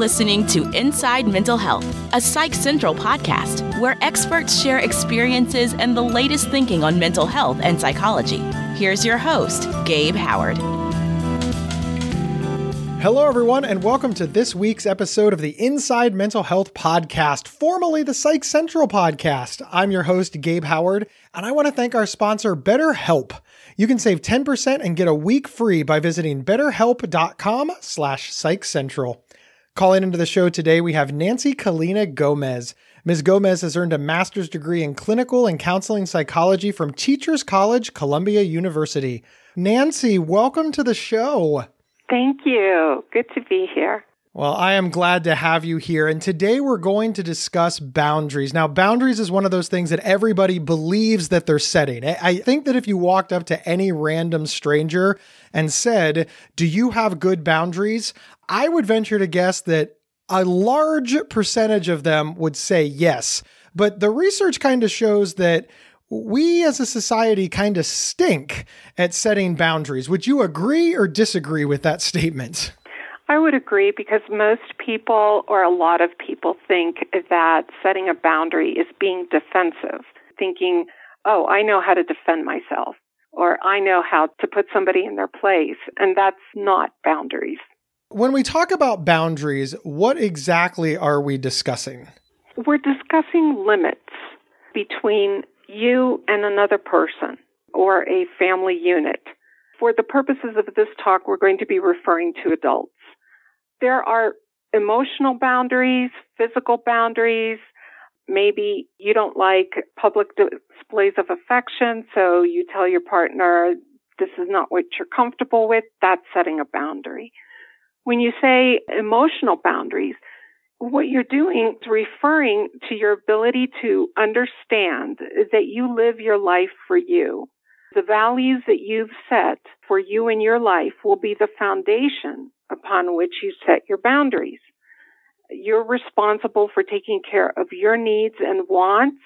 listening to Inside Mental Health, a Psych Central podcast where experts share experiences and the latest thinking on mental health and psychology. Here's your host, Gabe Howard. Hello, everyone, and welcome to this week's episode of the Inside Mental Health podcast, formerly the Psych Central podcast. I'm your host, Gabe Howard, and I want to thank our sponsor, BetterHelp. You can save 10% and get a week free by visiting BetterHelp.com/PsychCentral. Calling into the show today, we have Nancy Kalina Gomez. Ms. Gomez has earned a master's degree in clinical and counseling psychology from Teachers College, Columbia University. Nancy, welcome to the show. Thank you. Good to be here. Well, I am glad to have you here. And today we're going to discuss boundaries. Now, boundaries is one of those things that everybody believes that they're setting. I think that if you walked up to any random stranger and said, "Do you have good boundaries?" I would venture to guess that a large percentage of them would say yes. But the research kind of shows that we as a society kind of stink at setting boundaries. Would you agree or disagree with that statement? I would agree, because most people, or a lot of people, think that setting a boundary is being defensive, thinking, oh, I know how to defend myself, or I know how to put somebody in their place, and that's not boundaries. When we talk about boundaries, what exactly are we discussing? We're discussing limits between you and another person or a family unit. For the purposes of this talk, we're going to be referring to adults. There are emotional boundaries, physical boundaries. Maybe you don't like public displays of affection, so you tell your partner, this is not what you're comfortable with. That's setting a boundary. When you say emotional boundaries, what you're doing is referring to your ability to understand that you live your life for you. The values that you've set for you in your life will be the foundation upon which you set your boundaries. You're responsible for taking care of your needs and wants,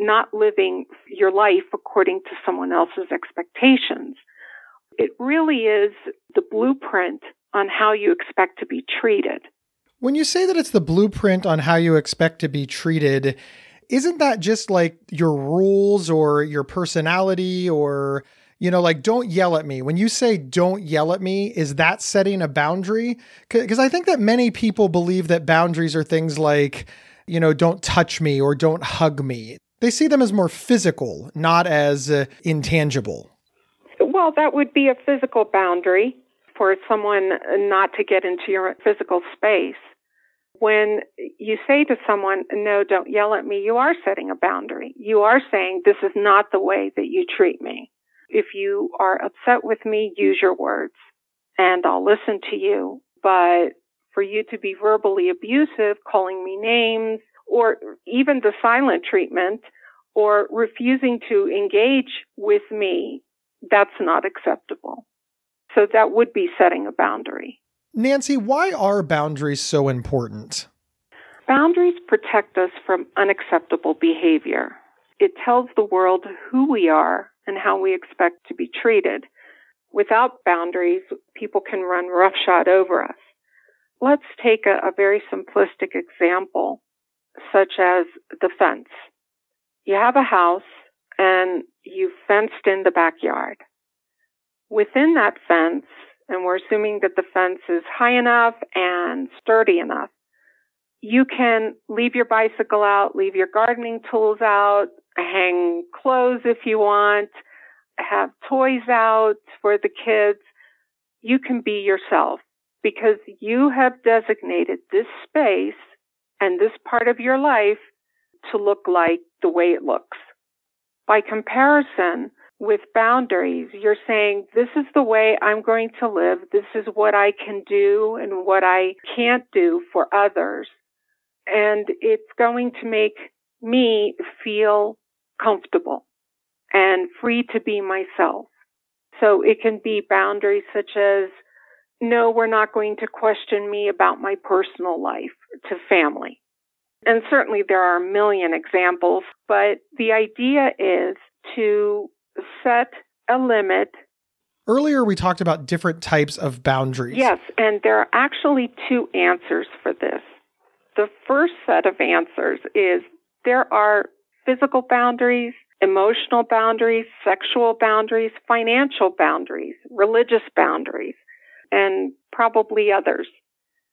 not living your life according to someone else's expectations. It really is the blueprint on how you expect to be treated. When you say that it's the blueprint on how you expect to be treated, isn't that just like your rules or your personality or, you know, like don't yell at me? When you say don't yell at me, is that setting a boundary? Because I think that many people believe that boundaries are things like, you know, don't touch me or don't hug me. They see them as more physical, not as intangible. Well, that would be a physical boundary for someone not to get into your physical space. When you say to someone, no, don't yell at me, you are setting a boundary. You are saying, this is not the way that you treat me. If you are upset with me, use your words and I'll listen to you. But for you to be verbally abusive, calling me names, or even the silent treatment, or refusing to engage with me, that's not acceptable. So that would be setting a boundary. Nancy, why are boundaries so important? Boundaries protect us from unacceptable behavior. It tells the world who we are and how we expect to be treated. Without boundaries, people can run roughshod over us. Let's take a very simplistic example, such as the fence. You have a house and you fenced in the backyard. Within that fence, and we're assuming that the fence is high enough and sturdy enough, you can leave your bicycle out, leave your gardening tools out, hang clothes if you want, have toys out for the kids. You can be yourself because you have designated this space and this part of your life to look like the way it looks. By comparison, with boundaries, you're saying, this is the way I'm going to live. This is what I can do and what I can't do for others. And it's going to make me feel comfortable and free to be myself. So it can be boundaries such as, no, we're not going to question me about my personal life to family. And certainly there are a million examples, but the idea is to set a limit Earlier, we talked about different types of boundaries. Yes, and there are actually two answers for this. The first set of answers is there are physical boundaries, emotional boundaries, sexual boundaries, financial boundaries, religious boundaries, and probably others.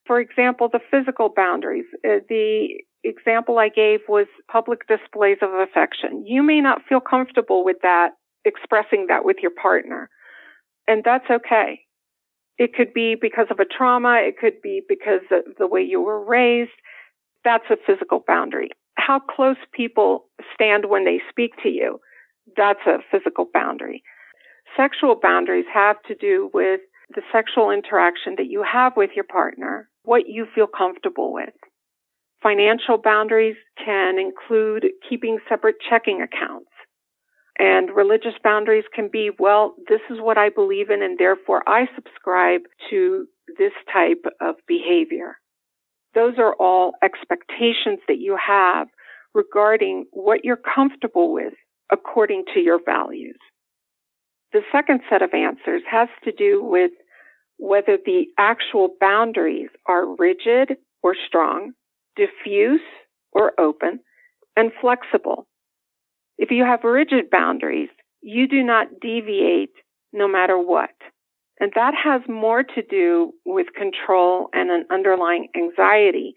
For example, the physical boundaries. The example I gave was public displays of affection. You may not feel comfortable with that, expressing that with your partner, and that's okay. It could be because of a trauma. It could be because of the way you were raised. That's a physical boundary. How close people stand when they speak to you, that's a physical boundary. Sexual boundaries have to do with the sexual interaction that you have with your partner, what you feel comfortable with. Financial boundaries can include keeping separate checking accounts. And religious boundaries can be, well, this is what I believe in, and therefore I subscribe to this type of behavior. Those are all expectations that you have regarding what you're comfortable with according to your values. The second set of answers has to do with whether the actual boundaries are rigid or strong, diffuse or open, and flexible. If you have rigid boundaries, you do not deviate no matter what. And that has more to do with control and an underlying anxiety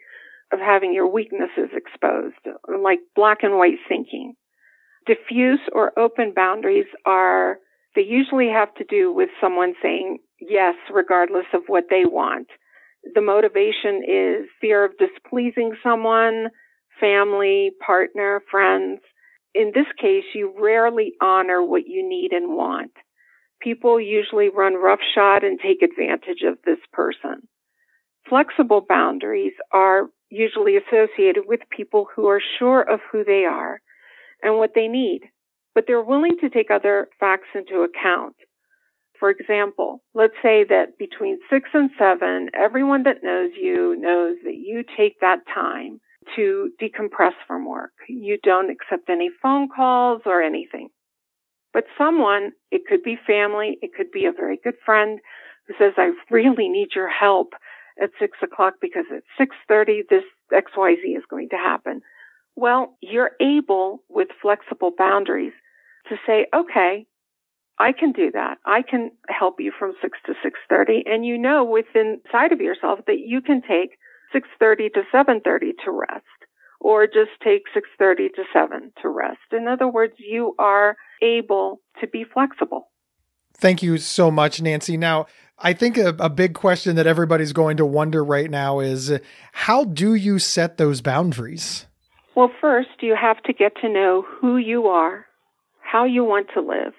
of having your weaknesses exposed, like black and white thinking. Diffuse or open boundaries are, they usually have to do with someone saying yes, regardless of what they want. The motivation is fear of displeasing someone, family, partner, friends. In this case, you rarely honor what you need and want. People usually run roughshod and take advantage of this person. Flexible boundaries are usually associated with people who are sure of who they are and what they need, but they're willing to take other facts into account. For example, let's say that between 6 and 7, everyone that knows you knows that you take that time to decompress from work. You don't accept any phone calls or anything. But someone, it could be family, it could be a very good friend who says, I really need your help at 6 o'clock because at 6:30, this XYZ is going to happen. Well, you're able with flexible boundaries to say, okay, I can do that. I can help you from 6 to 6:30. And you know within inside of yourself that you can take 6:30 to 7:30 to rest, or just take 6:30 to 7 to rest. In other words, you are able to be flexible. Thank you so much, Nancy. Now, I think a big question that everybody's going to wonder right now is, how do you set those boundaries? Well, first, you have to get to know who you are, how you want to live,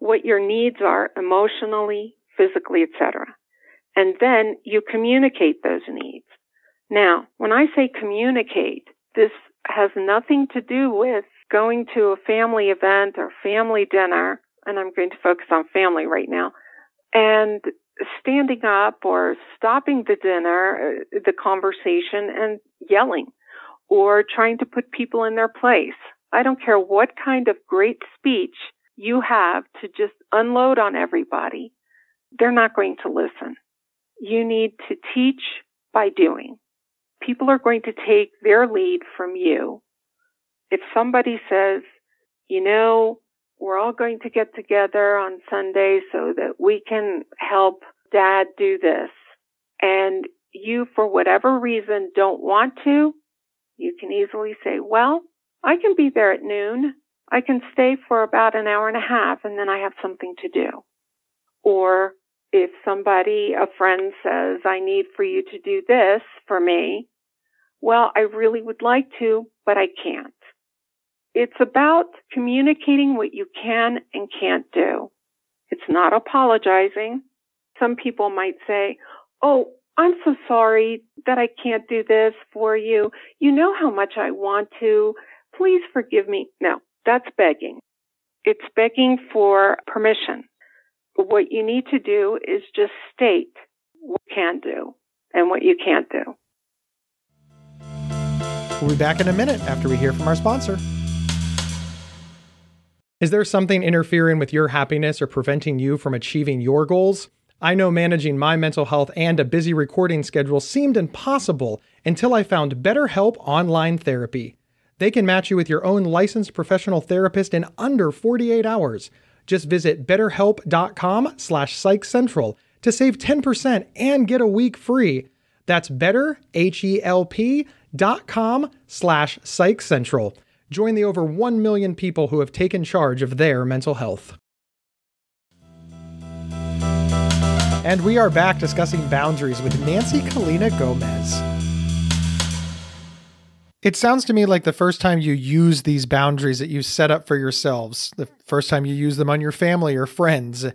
what your needs are emotionally, physically, etc. And then you communicate those needs. Now, when I say communicate, this has nothing to do with going to a family event or family dinner, and I'm going to focus on family right now, and standing up or stopping the dinner, the conversation, and yelling, or trying to put people in their place. I don't care what kind of great speech you have to just unload on everybody. They're not going to listen. You need to teach by doing. People are going to take their lead from you. If somebody says, you know, we're all going to get together on Sunday so that we can help Dad do this, and you, for whatever reason, don't want to, you can easily say, well, I can be there at noon. I can stay for about an hour and a half, and then I have something to do. Or if somebody, a friend says, I need for you to do this for me, well, I really would like to, but I can't. It's about communicating what you can and can't do. It's not apologizing. Some people might say, oh, I'm so sorry that I can't do this for you. You know how much I want to. Please forgive me. No, that's begging. It's begging for permission. What you need to do is just state what you can do and what you can't do. We'll be back in a minute after we hear from our sponsor. Is there something interfering with your happiness or preventing you from achieving your goals? I know managing my mental health and a busy recording schedule seemed impossible until I found BetterHelp Online Therapy. They can match you with your own licensed professional therapist in under 48 hours. Just visit BetterHelp.com/PsychCentral to save 10% and get a week free. That's BetterHelp.com/PsychCentral. Join the over 1 million people who have taken charge of their mental health. And we are back discussing boundaries with Nancy Kalina Gomez. It sounds to me like the first time you use these boundaries that you set up for yourselves, the first time you use them on your family or friends,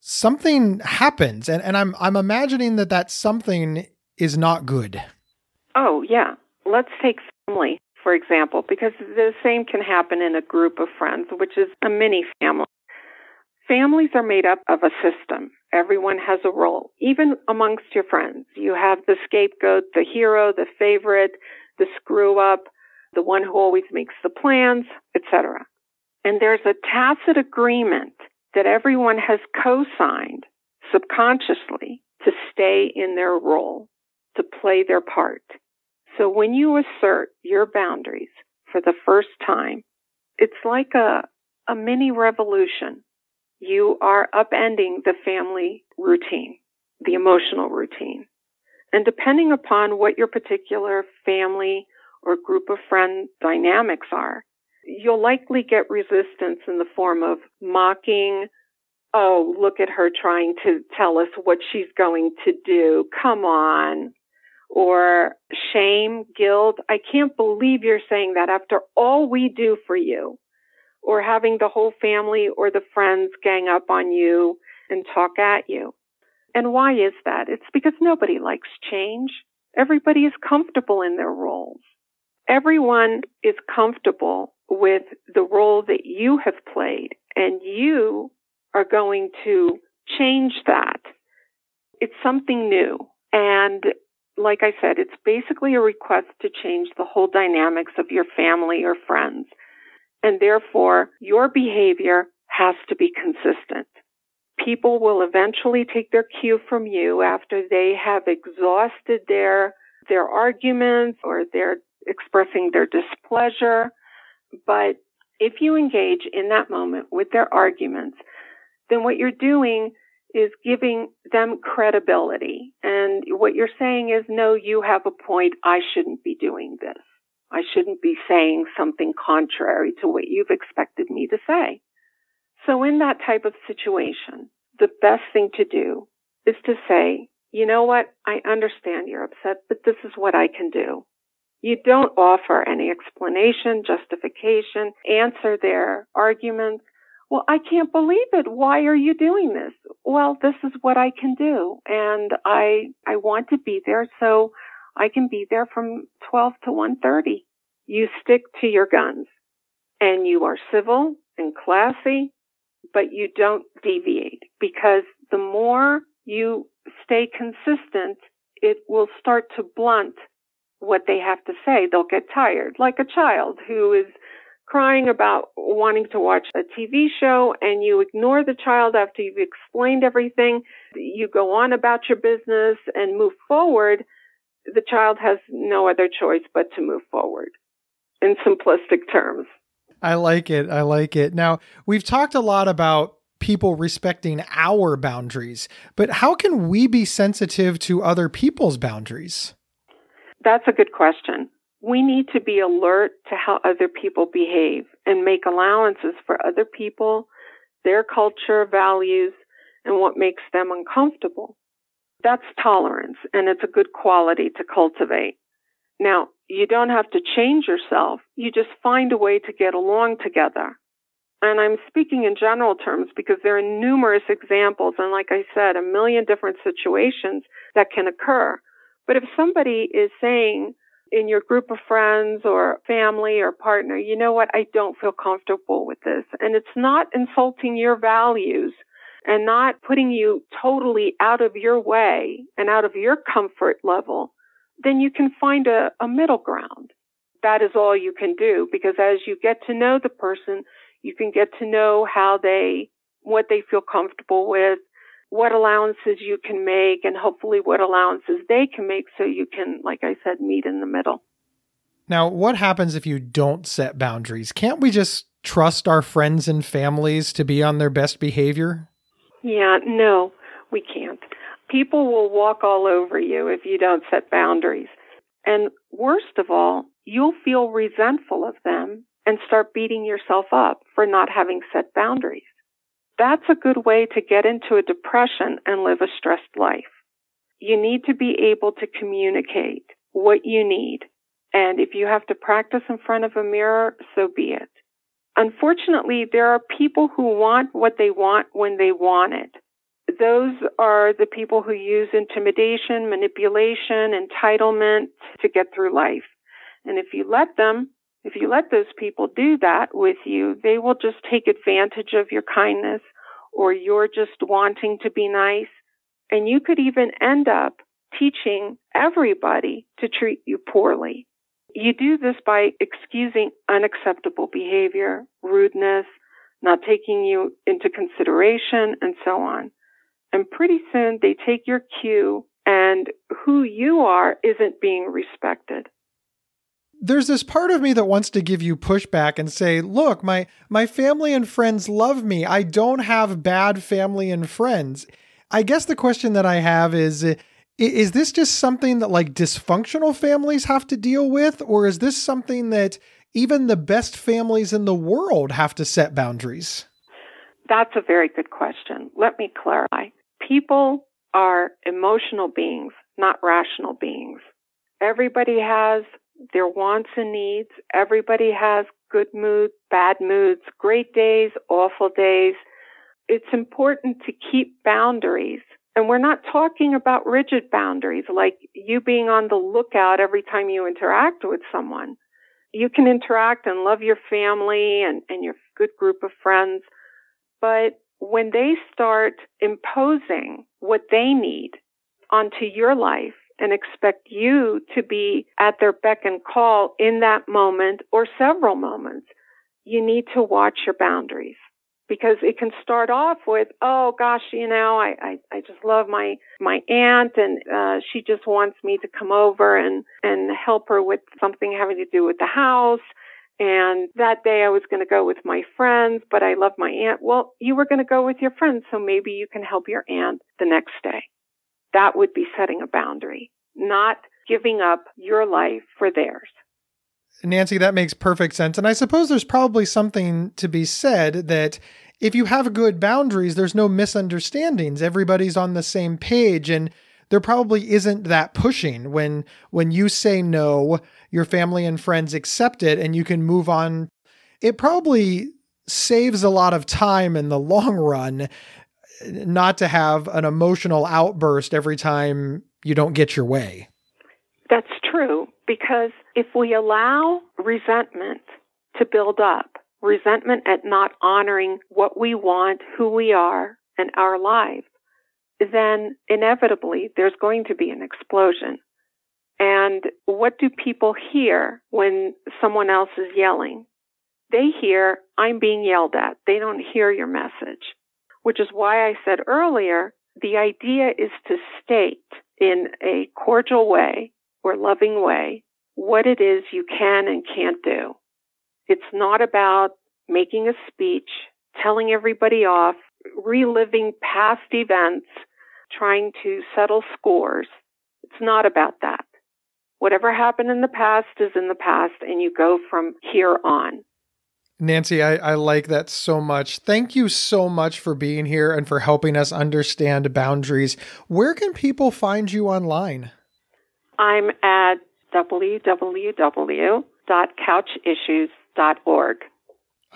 something happens. And I'm imagining that something is not good. Oh, yeah. Let's take family, for example, because the same can happen in a group of friends, which is a mini family. Families are made up of a system. Everyone has a role, even amongst your friends. You have the scapegoat, the hero, the favorite, the screw-up, the one who always makes the plans, etc. And there's a tacit agreement that everyone has co-signed subconsciously to stay in their role, to play their part. So when you assert your boundaries for the first time, it's like a mini revolution. You are upending the family routine, the emotional routine. And depending upon what your particular family or group of friend dynamics are, you'll likely get resistance in the form of mocking. Oh, look at her trying to tell us what she's going to do. Come on. Or shame, guilt. I can't believe you're saying that after all we do for you. Or having the whole family or the friends gang up on you and talk at you. And why is that? It's because nobody likes change. Everybody is comfortable in their roles. Everyone is comfortable with the role that you have played, and you are going to change that. It's something new. And like I said, it's basically a request to change the whole dynamics of your family or friends. And therefore, your behavior has to be consistent. People will eventually take their cue from you after they have exhausted their arguments or they're expressing their displeasure. But if you engage in that moment with their arguments, then what you're doing is giving them credibility. And what you're saying is, no, you have a point. I shouldn't be doing this. I shouldn't be saying something contrary to what you've expected me to say. So in that type of situation, the best thing to do is to say, you know what, I understand you're upset, but this is what I can do. You don't offer any explanation, justification, answer their arguments. Well, I can't believe it. Why are you doing this? Well, this is what I can do. And I want to be there, so I can be there from 12 to 1:30. You stick to your guns, and you are civil and classy, but you don't deviate, because the more you stay consistent, it will start to blunt what they have to say. They'll get tired, like a child who is crying about wanting to watch a TV show, and you ignore the child after you've explained everything. You go on about your business and move forward. The child has no other choice but to move forward, in simplistic terms. I like it. I like it. Now, we've talked a lot about people respecting our boundaries, but how can we be sensitive to other people's boundaries? That's a good question. We need to be alert to how other people behave and make allowances for other people, their culture, values, and what makes them uncomfortable. That's tolerance, and it's a good quality to cultivate. Now, you don't have to change yourself. You just find a way to get along together. And I'm speaking in general terms because there are numerous examples, and like I said, a million different situations that can occur. But if somebody is saying in your group of friends or family or partner, you know what, I don't feel comfortable with this, and it's not insulting your values, and not putting you totally out of your way and out of your comfort level, then you can find a middle ground. That is all you can do, because as you get to know the person, You can get to know how they, what they feel comfortable with, what allowances you can make, and hopefully what allowances they can make so you can, like I said, meet in the middle. Now, what happens if you don't set boundaries? Can't we just trust our friends and families to be on their best behavior? Yeah, no, we can't. People will walk all over you if you don't set boundaries. And worst of all, you'll feel resentful of them and start beating yourself up for not having set boundaries. That's a good way to get into a depression and live a stressed life. You need to be able to communicate what you need. And if you have to practice in front of a mirror, so be it. Unfortunately, there are people who want what they want when they want it. Those are the people who use intimidation, manipulation, entitlement to get through life. And if you let those people do that with you, they will just take advantage of your kindness, or you're just wanting to be nice. And you could even end up teaching everybody to treat you poorly. You do this by excusing unacceptable behavior, rudeness, not taking you into consideration, and so on. And pretty soon they take your cue, and who you are isn't being respected. There's this part of me that wants to give you pushback and say, look, my family and friends love me. I don't have bad family and friends. I guess the question that I have is this just something that like dysfunctional families have to deal with? Or is this something that even the best families in the world have to set boundaries? That's a very good question. Let me clarify. People are emotional beings, not rational beings. Everybody has their wants and needs. Everybody has good moods, bad moods, great days, awful days. It's important to keep boundaries. And we're not talking about rigid boundaries, like you being on the lookout every time you interact with someone. You can interact and love your family and your good group of friends, but when they start imposing what they need onto your life and expect you to be at their beck and call in that moment or several moments, you need to watch your boundaries. Because it can start off with, oh gosh, you know, I just love my aunt and she just wants me to come over and help her with something having to do with the house. And that day I was going to go with my friends, but I love my aunt. Well, you were going to go with your friends, so maybe you can help your aunt the next day. That would be setting a boundary, not giving up your life for theirs. Nancy, that makes perfect sense. And I suppose there's probably something to be said that if you have good boundaries, there's no misunderstandings. Everybody's on the same page. And there probably isn't that pushing when you say no, your family and friends accept it and you can move on. It probably saves a lot of time in the long run not to have an emotional outburst every time you don't get your way. That's true, because if we allow resentment to build up, resentment at not honoring what we want, who we are, and our lives, then inevitably there's going to be an explosion. And what do people hear when someone else is yelling? They hear, I'm being yelled at. They don't hear your message, which is why I said earlier, the idea is to state in a cordial way or loving way what it is you can and can't do. It's not about making a speech, telling everybody off, reliving past events, trying to settle scores. It's not about that. Whatever happened in the past is in the past, and you go from here on. Nancy, I like that so much. Thank you so much for being here and for helping us understand boundaries. Where can people find you online? I'm at www.CouchIssues.org.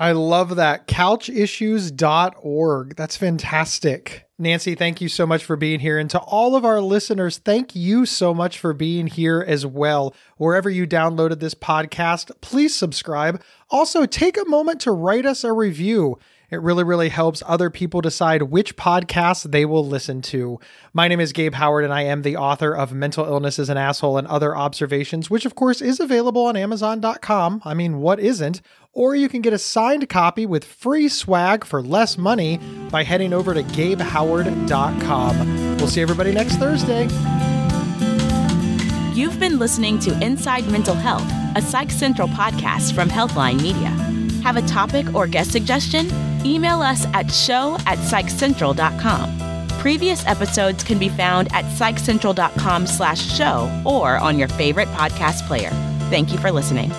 I love that. CouchIssues.org. That's fantastic. Nancy, thank you so much for being here. And to all of our listeners, thank you so much for being here as well. Wherever you downloaded this podcast, please subscribe. Also, take a moment to write us a review. It really, really helps other people decide which podcasts they will listen to. My name is Gabe Howard, and I am the author of Mental Illness is an Asshole and Other Observations, which, of course, is available on Amazon.com. I mean, what isn't? or you can get a signed copy with free swag for less money by heading over to GabeHoward.com. We'll see everybody next Thursday. You've been listening to Inside Mental Health, a Psych Central podcast from Healthline Media. Have a topic or guest suggestion? Email us at show@psychcentral.com. Previous episodes can be found at psychcentral.com/show or on your favorite podcast player. Thank you for listening.